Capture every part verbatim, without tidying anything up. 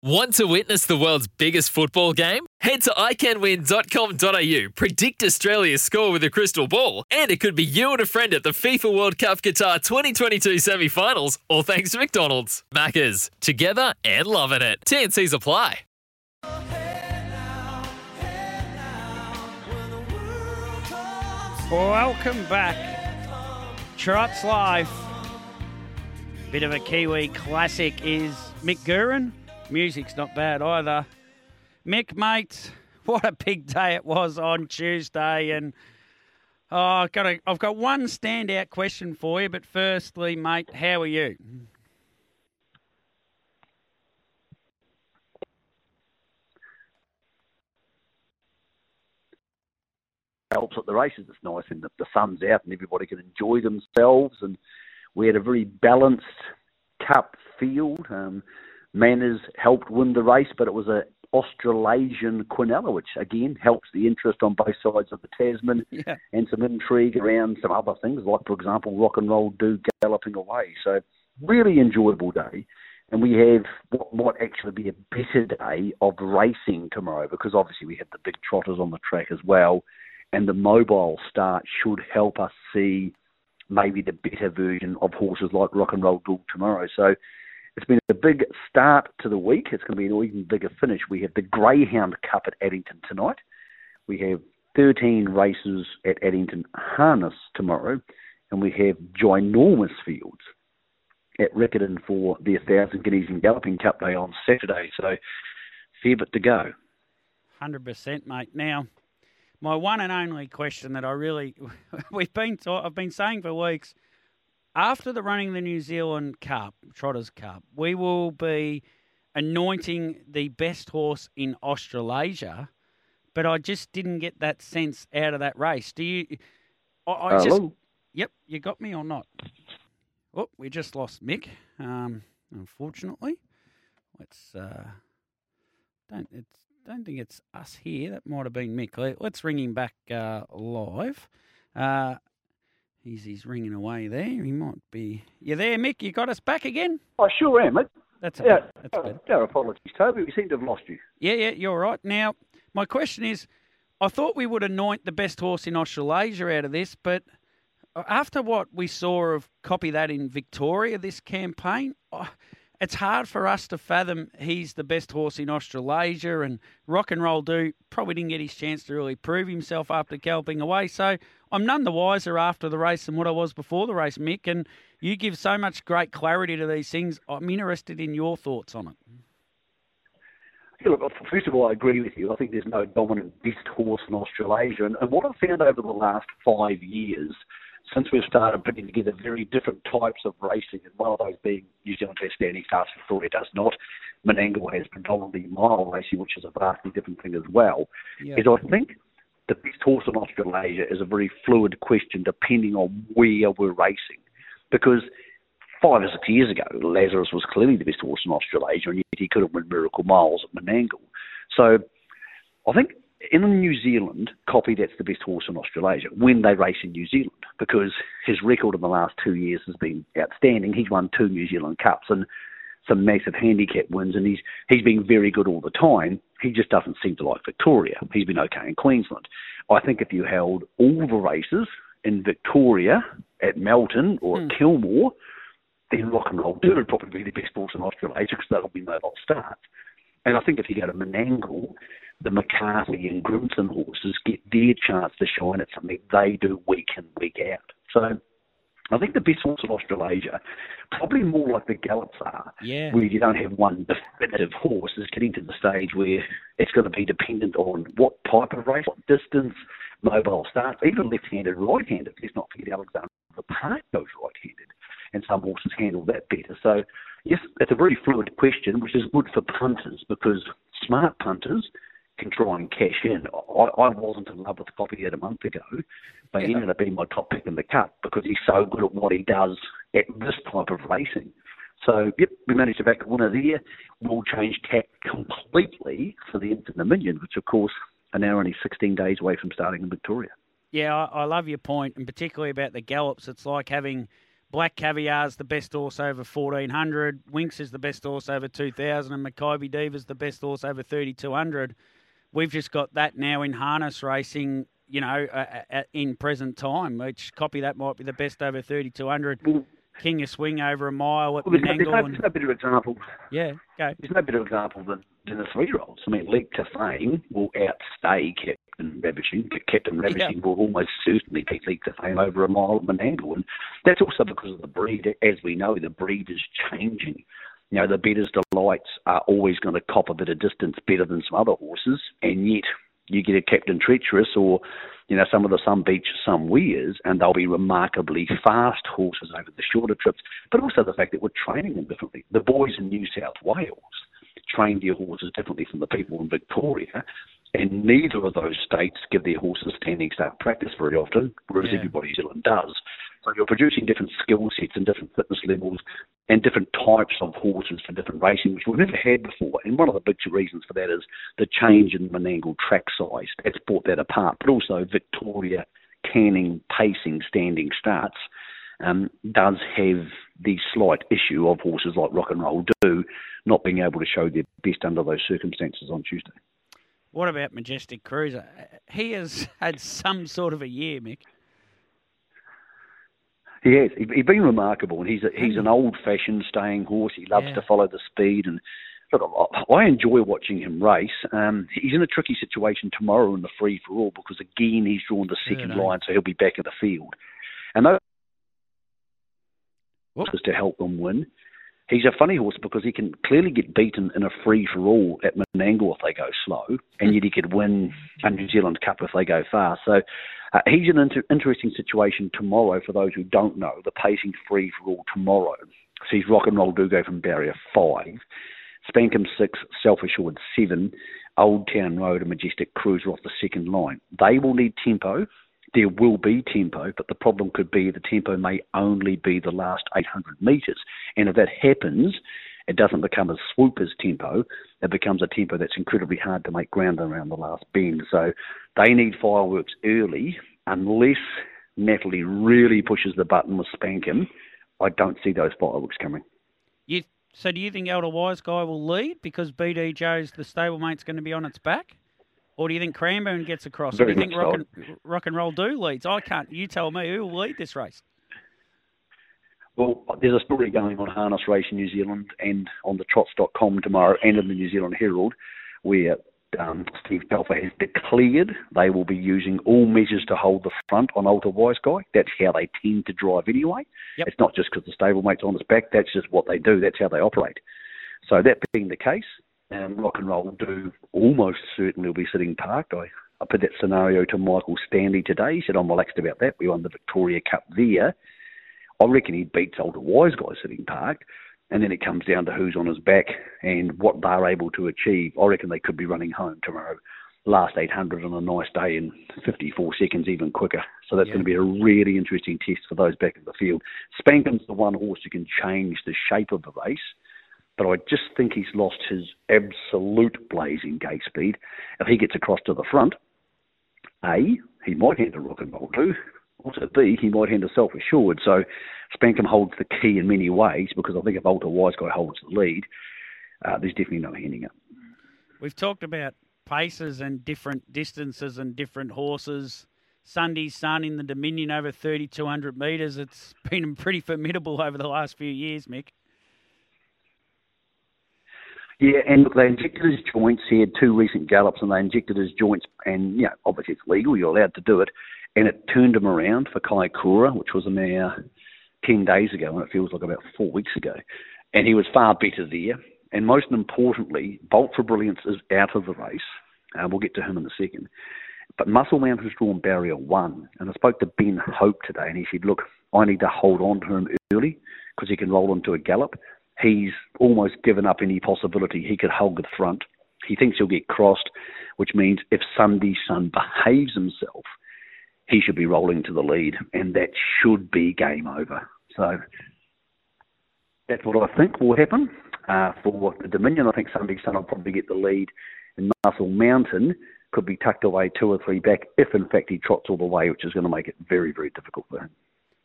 Want to witness the world's biggest football game? Head to i can win dot com dot a u, predict Australia's score with a crystal ball, and it could be you and a friend at the FIFA World Cup Qatar twenty twenty-two semi-finals, all thanks to McDonald's. Maccas, together and loving it. T and Cs apply. Welcome back. Trot's Life. Bit of a Kiwi classic is Mick Gurin. Music's not bad either. Mick, mate, what a big day it was on Tuesday. And oh, I've got a, I've got one standout question for you. But firstly, mate, how are you? Helps at the races. It's nice and the, the sun's out and everybody can enjoy themselves. And we had a very balanced cup field. Um, Manners helped win the race, but it was an Australasian quinella, which again helps the interest on both sides of the Tasman, yeah, and some intrigue around some other things, like, for example, Rock and Roll Do galloping away. So really enjoyable day. And we have what might actually be a better day of racing tomorrow, because obviously we have the big trotters on the track as well. And the mobile start should help us see maybe the better version of horses like Rock and Roll Do tomorrow. So it's been a big start to the week. It's going to be an even bigger finish. We have the Greyhound Cup at Addington tonight. We have thirteen races at Addington Harness tomorrow. And we have ginormous fields at Rickerton for their one thousand Guineas and Galloping Cup Day on Saturday. So fair bit to go. one hundred percent, mate. Now, my one and only question that I really – we've been taught, I've been saying for weeks – after the running the New Zealand Cup, Trotters Cup, we will be anointing the best horse in Australasia, but I just didn't get that sense out of that race. Do you? I, I just, yep, you got me or not? Oh, we just lost Mick, um, unfortunately. Let's uh, don't it's don't think it's us here. That might have been Mick. Let's ring him back uh, live. Uh, He's, he's ringing away there. He might be... You there, Mick? You got us back again? I sure am, mate. That's okay. Yeah, That's uh, our apologies, Toby. We seem to have lost you. Yeah, yeah, you're right. Now, my question is, I thought we would anoint the best horse in Australasia out of this, but after what we saw of Copy That in Victoria this campaign, oh, it's hard for us to fathom he's the best horse in Australasia, and Rock and Roll Do probably didn't get his chance to really prove himself after galloping away. So I'm none the wiser after the race than what I was before the race, Mick, and you give so much great clarity to these things. I'm interested in your thoughts on it. Yeah, look, first of all, I agree with you. I think there's no dominant best horse in Australasia, and, and what I've found over the last five years since we've started putting together very different types of racing, and one of those being New Zealand Test Standing Class, Victoria does not. Menangle has predominantly mile racing, which is a vastly different thing as well. Yeah. Is I think the best horse in Australasia is a very fluid question depending on where we're racing. Because five or six years ago, Lazarus was clearly the best horse in Australasia, and yet he could have won Miracle Miles at Menangle. So I think in New Zealand, Copy That's the best horse in Australasia when they race in New Zealand, because his record in the last two years has been outstanding. He's won two New Zealand Cups and some massive handicap wins, and he's he's been very good all the time. He just doesn't seem to like Victoria. He's been okay in Queensland. I think if you held all the races in Victoria, at Melton or mm. at Kilmore, then Rock and Roll Do would probably be the best horse in Australasia, because that'll be mobile starts. And I think if you go to Menangle, the McCarthy and Grimson horses get their chance to shine at something they do week in, week out. So I think the best horse in Australasia, probably more like the gallops are, yeah, where you don't have one definitive horse, is getting to the stage where it's going to be dependent on what type of race, what distance, mobile starts, even left-handed, right-handed. Let's not forget Alexander Park goes right-handed, and some horses handle that better. So yes, it's a very fluid question, which is good for punters, because smart punters can try and cash in. I, I wasn't in love with Copy That a month ago, but yeah, he ended up being my top pick in the cup because he's so good at what he does at this type of racing. So, yep, we managed to back a winner there. We'll change tack completely for the Inter Dominion, which, of course, are now only sixteen days away from starting in Victoria. Yeah, I, I love your point, and particularly about the gallops. It's like having Black Caviar's the best horse over fourteen hundred. Winx is the best horse over two thousand. And Maccabi Diva's the best horse over thirty-two hundred. We've just got that now in harness racing, you know, uh, uh, in present time, which Copy That might be the best over thirty-two hundred. King of Swing over a mile at well, Menangle. There's, no, there's no better example. Yeah, go. There's no better example than, than the three-year-olds. I mean, Leek to Fame will outstay Captain Ravishing. Captain Ravishing yeah. will almost certainly pick Leek to Fame over a mile at Menangle. And that's also because of the breed. As we know, the breed is changing. You know, the Better's Delights are always going to cop a bit of distance better than some other horses, and yet you get a Captain Treacherous or, you know, some of the Sun Beach, some Weirs, and they'll be remarkably fast horses over the shorter trips, but also the fact that we're training them differently. The boys in New South Wales train their horses differently from the people in Victoria, and neither of those states give their horses standing start practice very often, whereas yeah. everybody in New Zealand does. So you're producing different skill sets and different fitness levels and different types of horses for different racing, which we've never had before. And one of the big reasons for that is the change in Menangle track size. That's brought that apart. But also Victoria canning, pacing, standing starts um, does have the slight issue of horses like Rock and Roll Do not being able to show their best under those circumstances on Tuesday. What about Majestic Cruiser? He has had some sort of a year, Mick. He has. He's been remarkable, and he's a, he's an old-fashioned staying horse. He loves yeah. to follow the speed, and look, I enjoy watching him race. Um, he's in a tricky situation tomorrow in the free for all because again he's drawn the second yeah, line, so he'll be back in the field, and those horses to help them win. He's a funny horse because he can clearly get beaten in a free-for-all at Menangle if they go slow, and yet he could win a New Zealand Cup if they go fast. So uh, he's in an inter- interesting situation tomorrow for those who don't know. The pacing free-for-all tomorrow sees Rock and Roll Do go from barrier five, Spankem six, Self-Assured seven, Old Town Road and Majestic Cruiser off the second line. They will need tempo. There will be tempo, but the problem could be the tempo may only be the last eight hundred metres. And if that happens, it doesn't become a swooper's tempo. It becomes a tempo that's incredibly hard to make ground around the last bend. So they need fireworks early. Unless Natalie really pushes the button with Spankem, I don't see those fireworks coming. You, so do you think Alta Wiseguy will lead because B D Joe's, the stablemate's going to be on its back? Or do you think Cranbourne gets across? Very or do you think rock and, rock and Roll Do leads? I can't. You tell me who will lead this race. Well, there's a story going on Harness Racing New Zealand and on the trots dot com tomorrow and in the New Zealand Herald where um, Steve Telfer has declared they will be using all measures to hold the front on Alta Wiseguy. That's how they tend to drive anyway. Yep. It's not just because the stablemate's on its back. That's just what they do. That's how they operate. So that being the case, Um, Rock and Roll Do almost certainly will be sitting parked. I, I put that scenario to Michael Stanley today. He said, I'm relaxed about that. We won the Victoria Cup there. I reckon he beats Alta Wiseguy sitting parked. And then it comes down to who's on his back and what they're able to achieve. I reckon they could be running home tomorrow. Last eight hundred on a nice day in fifty-four seconds, even quicker. So that's yeah. going to be a really interesting test for those back in the field. Spankham's the one horse who can change the shape of the race. But I just think he's lost his absolute blazing gate speed. If he gets across to the front, A, he might hand a Rock and Roll Do. Also, B, he might hand a Self-Assured. So Spankem holds the key in many ways because I think if Alta Wiseguy holds the lead, uh, there's definitely no handing up. We've talked about paces and different distances and different horses. Sunday Sun in the Dominion over thirty-two hundred metres. It's been pretty formidable over the last few years, Mick. Yeah, and look, they injected his joints. He had two recent gallops, and they injected his joints. And, you know, obviously it's legal. You're allowed to do it. And it turned him around for Kaikoura, which was now ten days ago, and it feels like about four weeks ago. And he was far better there. And most importantly, Bolt for Brilliance is out of the race. Uh, we'll get to him in a second. But Muscle Mountain has drawn barrier one. And I spoke to Ben Hope today, and he said, look, I need to hold on to him early because he can roll into a gallop. He's almost given up any possibility he could hold the front. He thinks he'll get crossed, which means if Sunday Sun behaves himself, he should be rolling to the lead, and that should be game over. So that's what I think will happen. Uh, for the Dominion, I think Sunday Sun will probably get the lead, and Muscle Mountain could be tucked away two or three back if, in fact, he trots all the way, which is going to make it very, very difficult for him.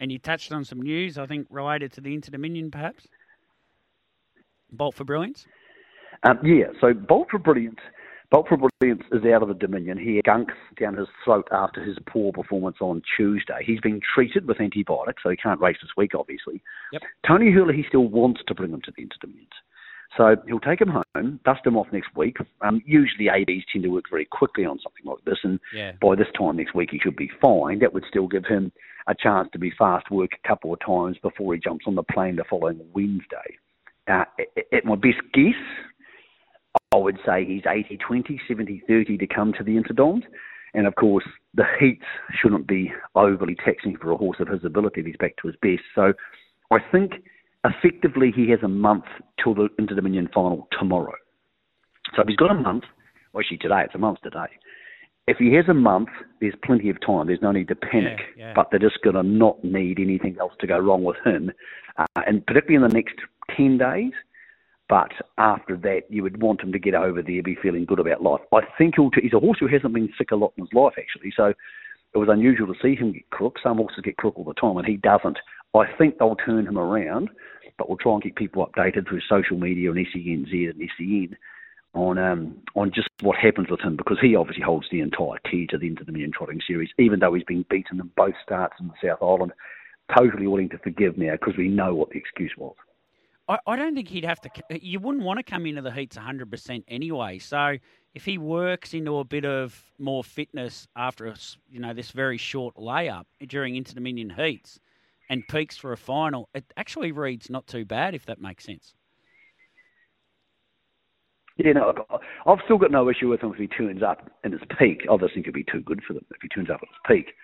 and you touched on some news, I think, related to the Inter Dominion, perhaps? Bolt for Brilliance? Um, yeah, so Bolt for Brilliance Bolt for Brilliance is out of the Dominion. He had gunk down his throat after his poor performance on Tuesday. He's been treated with antibiotics, so he can't race this week, obviously. Yep. Tony Hurley, he still wants to bring him to the Inter Dominions. So he'll take him home, dust him off next week. Um, usually A Bs tend to work very quickly on something like this, and yeah. by this time next week he should be fine. That would still give him a chance to be fast work a couple of times before he jumps on the plane the following Wednesday. Uh, at my best guess, I would say he's eighty twenty, seventy thirty to come to the Interdoms. And, of course, the heats shouldn't be overly taxing for a horse of his ability if he's back to his best. So I think effectively he has a month till the Inter-Dominion final tomorrow. So if he's got a month, or actually today, it's a month today. If he has a month, there's plenty of time. There's no need to panic. Yeah, yeah. But they're just going to not need anything else to go wrong with him, uh, and particularly in the next ten days. But after that, you would want him to get over there, be feeling good about life. I think he'll t- he's a horse who hasn't been sick a lot in his life, actually. So it was unusual to see him get crook. Some horses get crook all the time, and he doesn't. I think they'll turn him around, but we'll try and get people updated through social media and S E N Z and S E N on um, on just what happens with him, because he obviously holds the entire key to the Inter Dominion Trotting Series, even though he's been beaten in both starts in the South Island. Totally willing to forgive now because we know what the excuse was. I don't think he'd have to – you wouldn't want to come into the heats one hundred percent anyway. So if he works into a bit of more fitness after, a, you know, this very short layup during Inter-Dominion heats and peaks for a final, it actually reads not too bad, if that makes sense. Yeah, no, I've still got no issue with him if he turns up in his peak. I just think it'd be too good for them if he turns up at his peak.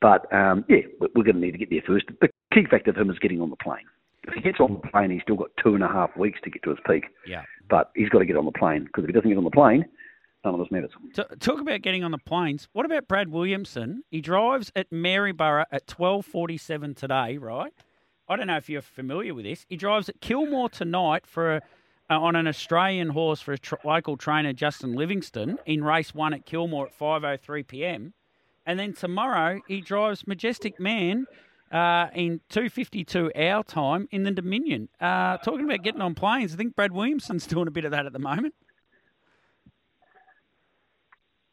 But, um, yeah, we're going to need to get there first. The key factor of him is getting on the plane. If he gets on the plane, he's still got two and a half weeks to get to his peak. Yeah. But he's got to get on the plane, because if he doesn't get on the plane, none of this matters. Talk about getting on the planes. What about Brad Williamson? He drives at Maryborough at twelve forty-seven today, right? I don't know if you're familiar with this. He drives at Kilmore tonight for a, uh, on an Australian horse for a tr- local trainer, Justin Livingston, in race one at Kilmore at five oh three p.m. And then tomorrow he drives Majestic Man Uh, in two fifty-two our time in the Dominion. Uh, talking about getting on planes, I think Brad Williamson's doing a bit of that at the moment.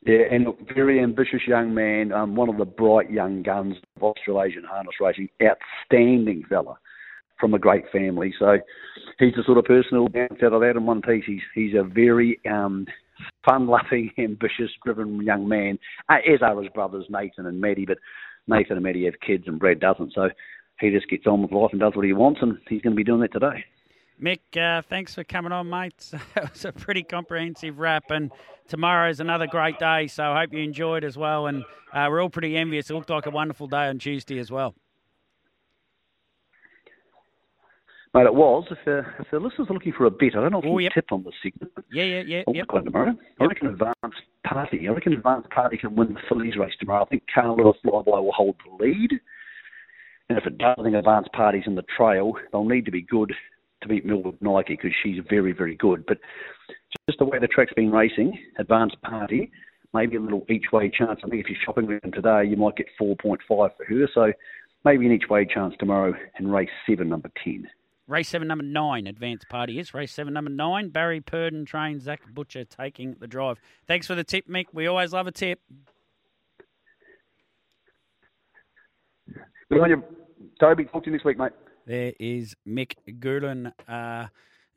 Yeah, and a very ambitious young man, um, one of the bright young guns of Australasian harness racing, outstanding fella from a great family. So he's the sort of person who'll bounce out of that in one piece. He's, he's a very um, fun-loving, ambitious, driven young man, uh, as are his brothers Nathan and Matty, but Nathan and Matty have kids and Brad doesn't, so he just gets on with life and does what he wants, and he's going to be doing that today. Mick, uh, thanks for coming on, mate. That was a pretty comprehensive wrap, and tomorrow is another great day, so I hope you enjoyed as well, and uh, we're all pretty envious. It looked like a wonderful day on Tuesday as well. Mate, it was. If, uh, if the listeners are looking for a bet, I don't know if oh, you yep. tip on this segment. Yeah, yeah, yeah. Oh, yep. tomorrow. Yep. I reckon Advanced Party. I reckon Advanced Party can win the fillies race tomorrow. I think Carlo Flyboy will hold the lead. And if it does, I think Advanced Party's in the trail. They'll need to be good to beat Melbourne Nike, because she's very, very good. But just the way the track's been racing, Advanced Party, maybe a little each-way chance. I think if you're shopping around today, you might get four point five for her. So maybe an each-way chance tomorrow in race seven, number ten. Race seven, number nine, Advanced Party is. Race seven, number nine, Barry Purden trains, Zach Butcher taking the drive. Thanks for the tip, Mick. We always love a tip. Good on you, Toby. Talk to you next week, mate. There is Mick Gulen. Uh,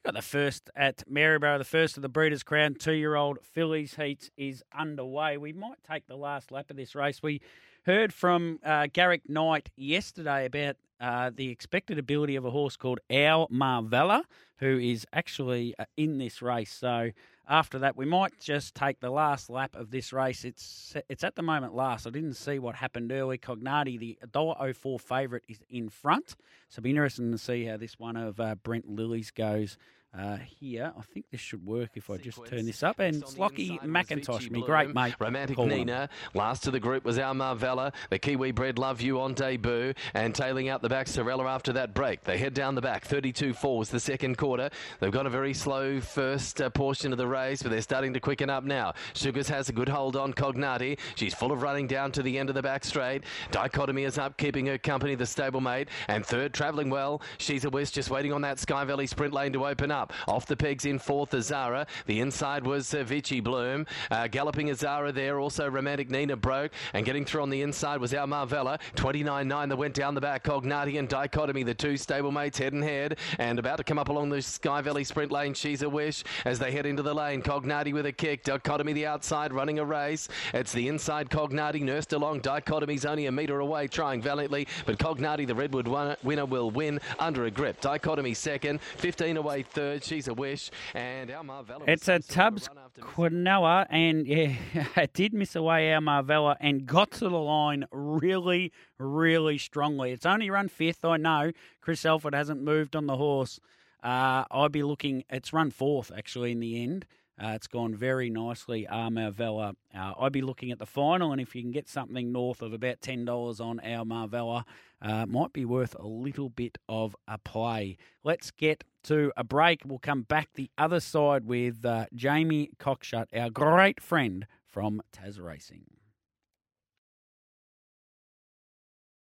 got the first at Maryborough, the first of the Breeders' Crown two-year-old fillies heats is underway. We might take the last lap of this race. We heard from uh, Garrick Knight yesterday about Uh, the expected ability of a horse called Al Marvella, who is actually uh, in this race. So after that, we might just take the last lap of this race. It's it's at the moment last. I didn't see what happened early. Cognati, the one dollar oh four favourite, is in front. So it'll be interesting to see how this one of uh, Brent Lilly's goes Uh, here, I think this should work if I just turn this up. And it's Lockie McIntosh, me great mate. Romantic Call Nina. Him. Last of the group was Al Marvella. The Kiwi bred Love You on debut. And tailing out the back, Sorella after that break. They head down the back. thirty-two four was the second quarter. They've got a very slow first uh, portion of the race, but they're starting to quicken up now. Sugars has a good hold on Cognati. She's full of running down to the end of the back straight. Dichotomy is up, keeping her company, the stablemate. And third, travelling well. She's a West, just waiting on that Sky Valley sprint lane to open up. Up. Off the pegs in fourth, Azara. The inside was uh, Vichy Bloom. Uh, galloping Azara there. Also Romantic Nina broke. And getting through on the inside was Al Marvella. twenty-nine nine that went down the back. Cognati and Dichotomy, the two stablemates head and head. And about to come up along the Sky Valley sprint lane, She's a Wish. As they head into the lane, Cognati with a kick. Dichotomy the outside running a race. It's the inside Cognati nursed along. Dichotomy's only a metre away trying valiantly. But Cognati, the Redwood one- winner, will win under a grip. Dichotomy second. fifteen away third. She's a Wish, and Al Marvella. It's a Tubbs Quinoa, and yeah, it did miss away Al Marvella and got to the line really, really strongly. It's only run fifth, I know. Chris Alford hasn't moved on the horse. Uh, I'd be looking, it's run fourth actually in the end. Uh, it's gone very nicely, Al Marvella. Uh, I'd be looking at the final, and if you can get something north of about ten dollars on Al Marvella, uh, might be worth a little bit of a play. Let's get to a break. We'll come back the other side with uh, Jamie Cockshut, our great friend from Taz Racing.